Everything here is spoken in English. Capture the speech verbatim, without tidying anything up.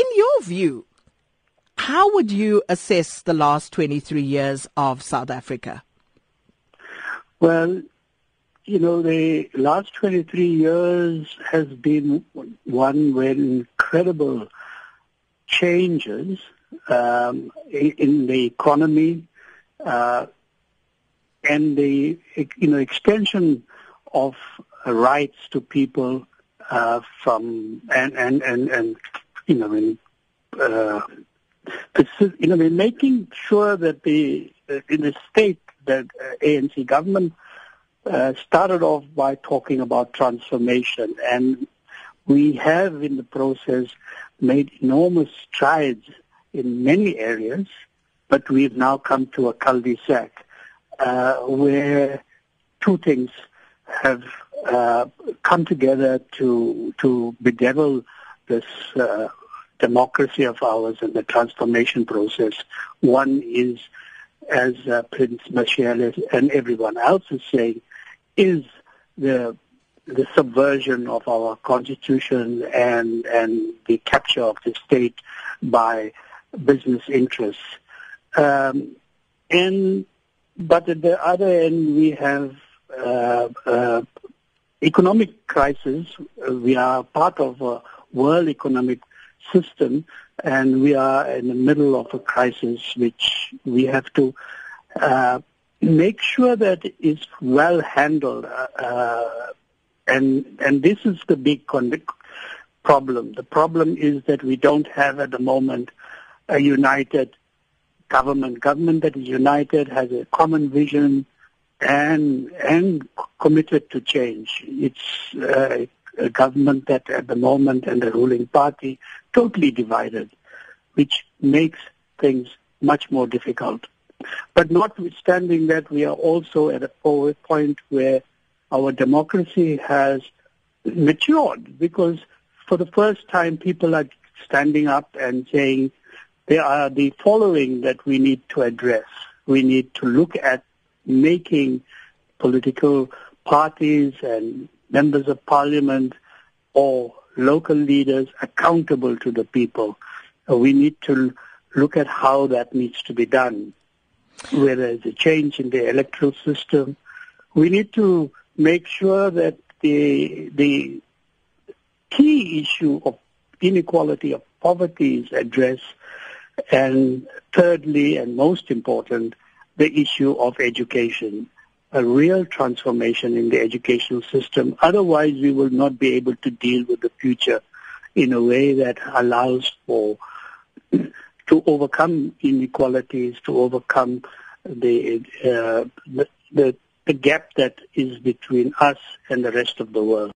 in your view, how would you assess the last twenty-three years of South Africa? Well, you know, the last twenty-three years has been one where incredible changes um, in the economy uh, and the, you know, extension of rights to people uh, from and, and, and, and, you know, in, uh, you know, we're making sure that the uh, in the state that uh, A N C government uh, started off by talking about transformation, and we have in the process made enormous strides in many areas, but we've now come to a cul-de-sac uh, where two things have uh, come together to to bedevil this Uh, democracy of ours and the transformation process. One is, as uh, Prince Mashael and everyone else is saying, is the the subversion of our constitution and and the capture of the state by business interests. Um, and but at the other end, we have uh, uh, economic crisis. We are part of a world economic system, and we are in the middle of a crisis which we have to uh, make sure that is well handled, uh, and and this is the big problem. The problem is that we don't have at the moment a united government. Government that is united, has a common vision, and and committed to change. It's uh, a government that at the moment and the ruling party totally divided, which makes things much more difficult. But notwithstanding that, we are also at a point where our democracy has matured, because for the first time people are standing up and saying there are the following that we need to address. We need to look at making political parties and members of parliament or local leaders accountable to the people. We need to look at how that needs to be done, where there's a change in the electoral system. We need to make sure that the the key issue of inequality, of poverty, is addressed. And thirdly, and most important, the issue of education. A real transformation in the educational system. Otherwise, we will not be able to deal with the future in a way that allows for to overcome inequalities, to overcome the uh, the, the the gap that is between us and the rest of the world.